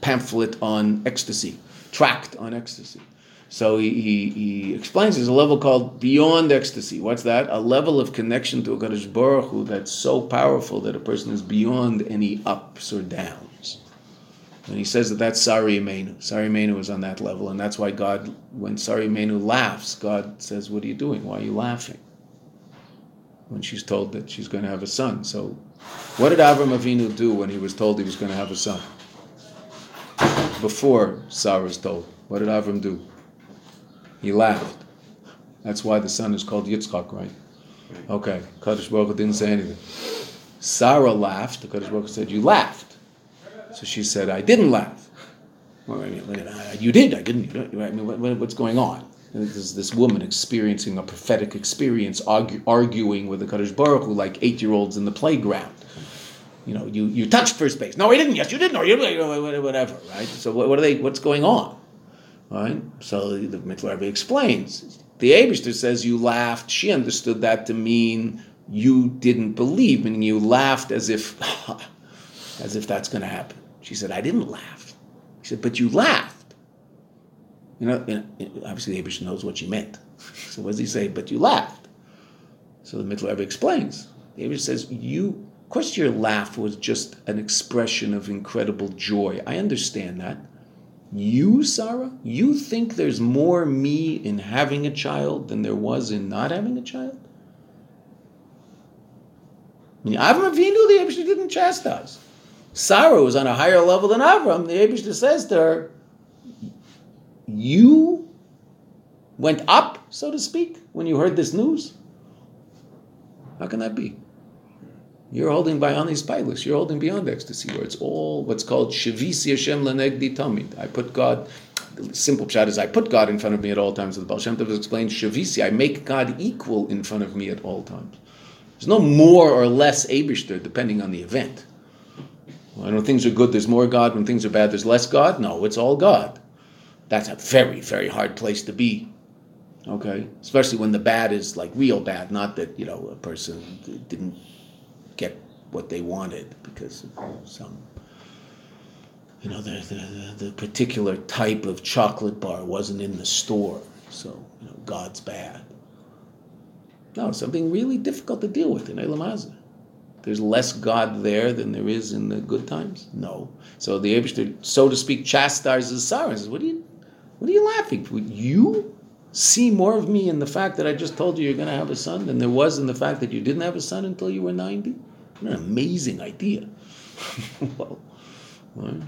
pamphlet on ecstasy, tract on ecstasy. So he explains there's a level called beyond ecstasy. What's that? A level of connection to HaKadosh Baruch Hu that's so powerful that a person is beyond any ups or downs. And he says that that's Sari Imenu. Sari Imenu is on that level, and that's why God, when Sari Imenu laughs, God says, "What are you doing? Why are you laughing?" When she's told that she's going to have a son. So what did Avraham Avinu do when he was told he was going to have a son? Before Sarah was told, what did Avram do? He laughed. That's why the son is called Yitzchak, right? Okay, Kadosh Baruch Hu didn't say anything. Sarah laughed. Kadosh Baruch Hu said, "You laughed." So she said, "I didn't laugh." Well, I mean, you did, I didn't. I mean, what's going on? And this woman experiencing a prophetic experience, arguing with the Kadosh Baruch Hu like 8-year-olds in the playground. You know, you touched first base. No, I didn't. Yes, you did. No, you didn't. Whatever, right? So what are they? What's going on? Right? So the Mikveh Rebbe explains. The Eibishter says you laughed. She understood that to mean you didn't believe, meaning you laughed as if that's going to happen. She said, "I didn't laugh." He said, "But you laughed." You know, obviously the Eibishter knows what she meant. So what does he say? But you laughed. So the Mikveh Rebbe explains. The Eibishter says you. Of course, your laugh was just an expression of incredible joy. I understand that. You, Sarah, you think there's more me in having a child than there was in not having a child? I mean, Avram Avinu, the Eibishter didn't chastise. Sarah was on a higher level than Avram. The Eibishter says to her, you went up, so to speak, when you heard this news? How can that be? You're holding by Anis Pilus. You're holding beyond ecstasy, where it's all what's called Shavisi Hashem Lenegdi Tamid. I put God, the simple pshat is I put God in front of me at all times. The Baal Shem Tov has explained Shavisi, I make God equal in front of me at all times. There's no more or less Eibishter depending on the event. When things are good, there's more God. When things are bad, there's less God. No, it's all God. That's a very, very hard place to be. Okay? Especially when the bad is like real bad, not that, you know, a person didn't get what they wanted because of some, you know, the particular type of chocolate bar wasn't in the store, so, you know, God's bad. No, something really difficult to deal with in Olam Hazeh. There's less God there than there is in the good times? No. So the Eibishter, so to speak, chastises Sarah and says, what are you laughing? Would you see more of me in the fact that I just told you you're going to have a son than there was in the fact that you didn't have a son until you were 90? What an amazing idea. Well, right?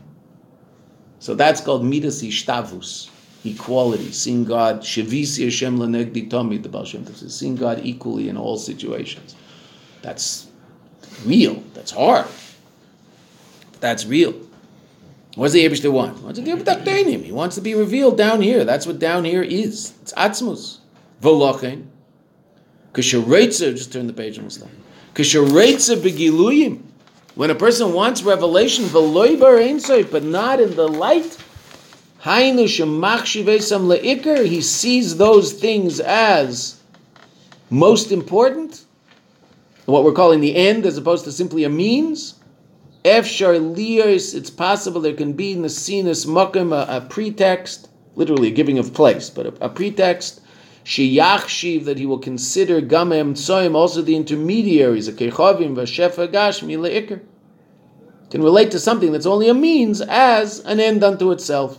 So that's called Midas Ishtavus, equality, seeing God, Shavisi Hashem Lenegdi Tomid, the Baal Shem Tov says, seeing God equally in all situations. That's real. That's hard. But that's real. What does the Eibishter want? He wants to deal with He wants to be revealed down here. That's what down here is. It's Atzmus. V'lochein. K'shereitzer, just turn the page and we'll stop. K'shereitzer b'giluyim. When a person wants revelation, v'loi bar ein sof, but not in the light, hainu shemachshivei sam le'ikar, he sees those things as most important, what we're calling the end as opposed to simply a means. Efshar lios, it's possible there can be nesinus makom, a pretext, literally a giving of place, but a pretext, sheyachshiv, that he will consider gam emtsoim, also the intermediaries, a kechavim v'shefa gashmi leikar, can relate to something that's only a means as an end unto itself.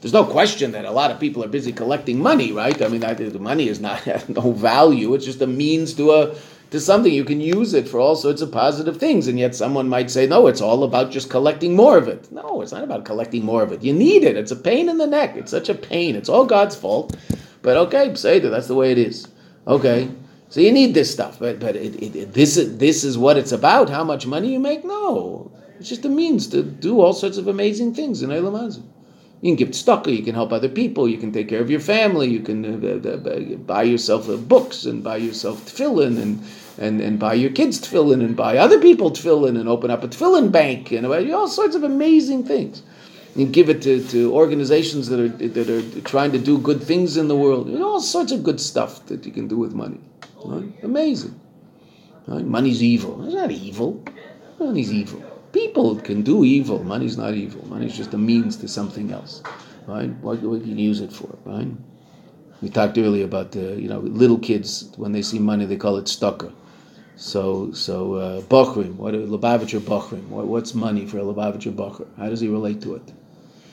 There's no question that a lot of people are busy collecting money, right? I mean, the money is not no value, it's just a means to something. You can use it for all sorts of positive things, and yet someone might say, no, it's all about just collecting more of it. No, it's not about collecting more of it. You need it. It's a pain in the neck. It's such a pain. It's all God's fault. But okay, Peseder, that's the way it is. Okay, so you need this stuff, but this is what it's about. How much money you make? No. It's just a means to do all sorts of amazing things in Olam Hazeh. You can give tzedakah, you can help other people, you can take care of your family, you can buy yourself books and buy yourself tefillin and buy your kids tefillin and buy other people tefillin and open up a tefillin bank and all sorts of amazing things. You give it to organizations that are trying to do good things in the world. All sorts of good stuff that you can do with money. Right? Amazing. Right? Money's evil. It's not evil. Money's evil. People can do evil. Money's not evil. Money's just a means to something else. right? What can you use it for, right? We talked earlier about the, little kids, when they see money, they call it stucker. So Bochrim, what a Lubavitcher Bochrim, what's money for a Lubavitcher Bocher? How does he relate to it?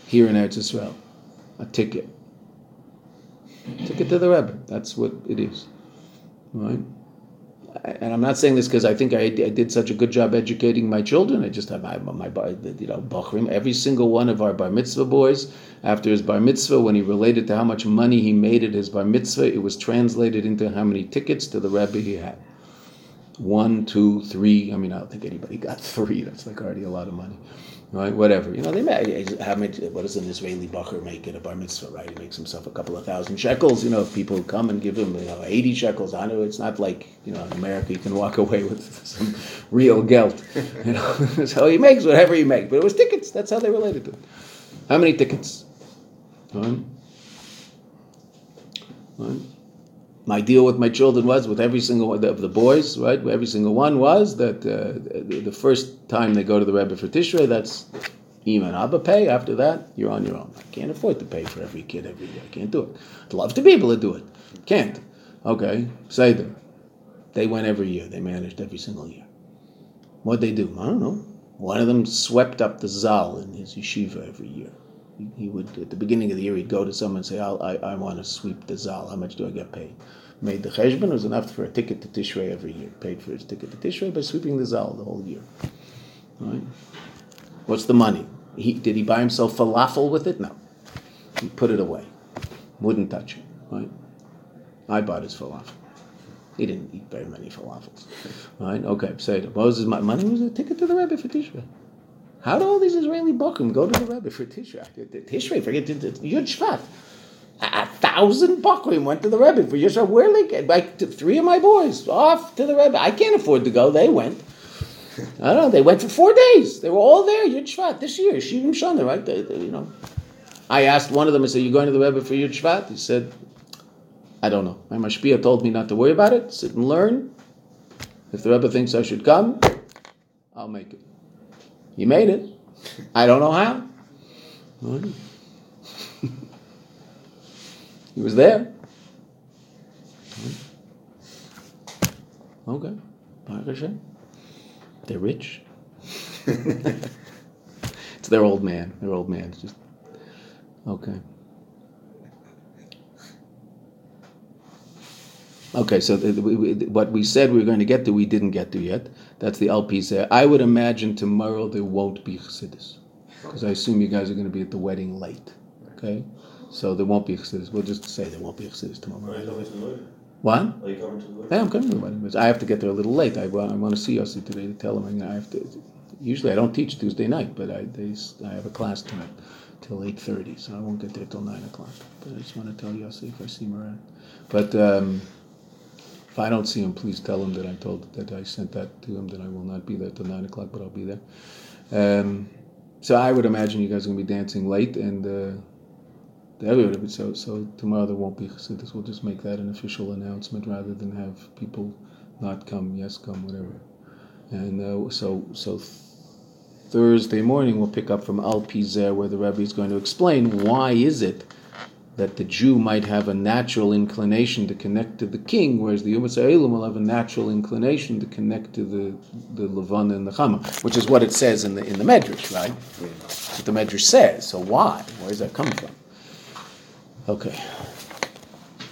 Here in Eretz Yisrael, a ticket. Ticket to the Rebbe, that's what it is, right? And I'm not saying this because I think I did such a good job educating my children. I just have my Bochrim. Every single one of our bar mitzvah boys, after his bar mitzvah, when he related to how much money he made at his bar mitzvah, it was translated into how many tickets to the Rebbe he had. 1, 2, 3. I mean, I don't think anybody got 3. That's like already a lot of money, right? Whatever. They may. How much? What does an Israeli bacher make at a bar mitzvah? Right? He makes himself a couple of thousand shekels. If people come and give him, 80 shekels. I know it's not like in America you can walk away with some real geld. So he makes whatever he makes. But it was tickets. That's how they related to it. How many tickets? Right. My deal with my children was, with every single one of the boys, right? Every single one was that the first time they go to the Rebbe for Tishrei, that's Ima and Abba pay. After that, you're on your own. I can't afford to pay for every kid every year. I can't do it. I'd love to be able to do it. Can't. Okay, Seder. They went every year. They managed every single year. What'd they do? I don't know. One of them swept up the Zal in his yeshiva every year. He would, at the beginning of the year, he'd go to someone and say, I want to sweep the Zal. How much do I get paid? Made the cheshbon, was enough for a ticket to Tishrei every year. Paid for his ticket to Tishrei by sweeping the Zal the whole year. All right. What's the money? Did he buy himself falafel with it? No. He put it away. Wouldn't touch it. Right? I bought his falafel. He didn't eat very many falafels. All right? Okay, say it. What was his money? It was a ticket to the Rebbe for Tishrei. How do all these Israeli bochum go to the Rebbe for Tishrei? Tishrei, forget Yud Shvat. 1,000 bochum went to the Rebbe for Yud Shvat. Where they get? Like 3 of my boys off to the Rebbe. I can't afford to go. They went. I don't know. They went for 4 days. They were all there. Yud Shvat this year. Shivim Shana, right? They. I asked one of them. I said, "You going to the Rebbe for Yud Shvat?" He said, "I don't know. My mashpia told me not to worry about it. Sit and learn. If the Rebbe thinks I should come, I'll make it." You made it. I don't know how. Right. He was there. Okay. They're rich. It's their old man. Their old man. It's just okay. Okay, so what we said we were going to get to, we didn't get to yet. That's the LP there. I would imagine tomorrow there won't be Chassidus, because I assume you guys are going to be at the wedding late. Okay, so there won't be Chassidus. We'll just say there won't be Chassidus tomorrow. Are you coming to the wedding? What? Are you coming to the wedding? Yeah, I'm coming to the wedding. I have to get there a little late. I want to see Yossi today to tell him. I have to. Usually I don't teach Tuesday night, but I have a class tonight till 8:30, so I won't get there till 9:00. But I just want to tell Yossi if I see him around. But. If I don't see him, please tell him that I sent that to him, that I will not be there till 9:00, but I'll be there. So I would imagine you guys are going to be dancing late, and everybody. So tomorrow there won't be Chassidus. We'll just make that an official announcement rather than have people not come, yes come, whatever. And so Thursday morning we'll pick up from Al Pizer, where the Rebbe is going to explain why is it that the Jew might have a natural inclination to connect to the king, whereas the Ummah Sa'ilum will have a natural inclination to connect to the Levana and the Chama, which is what it says in the Medrash, right? That's what the Medrash says. So why? Where does that come from? Okay.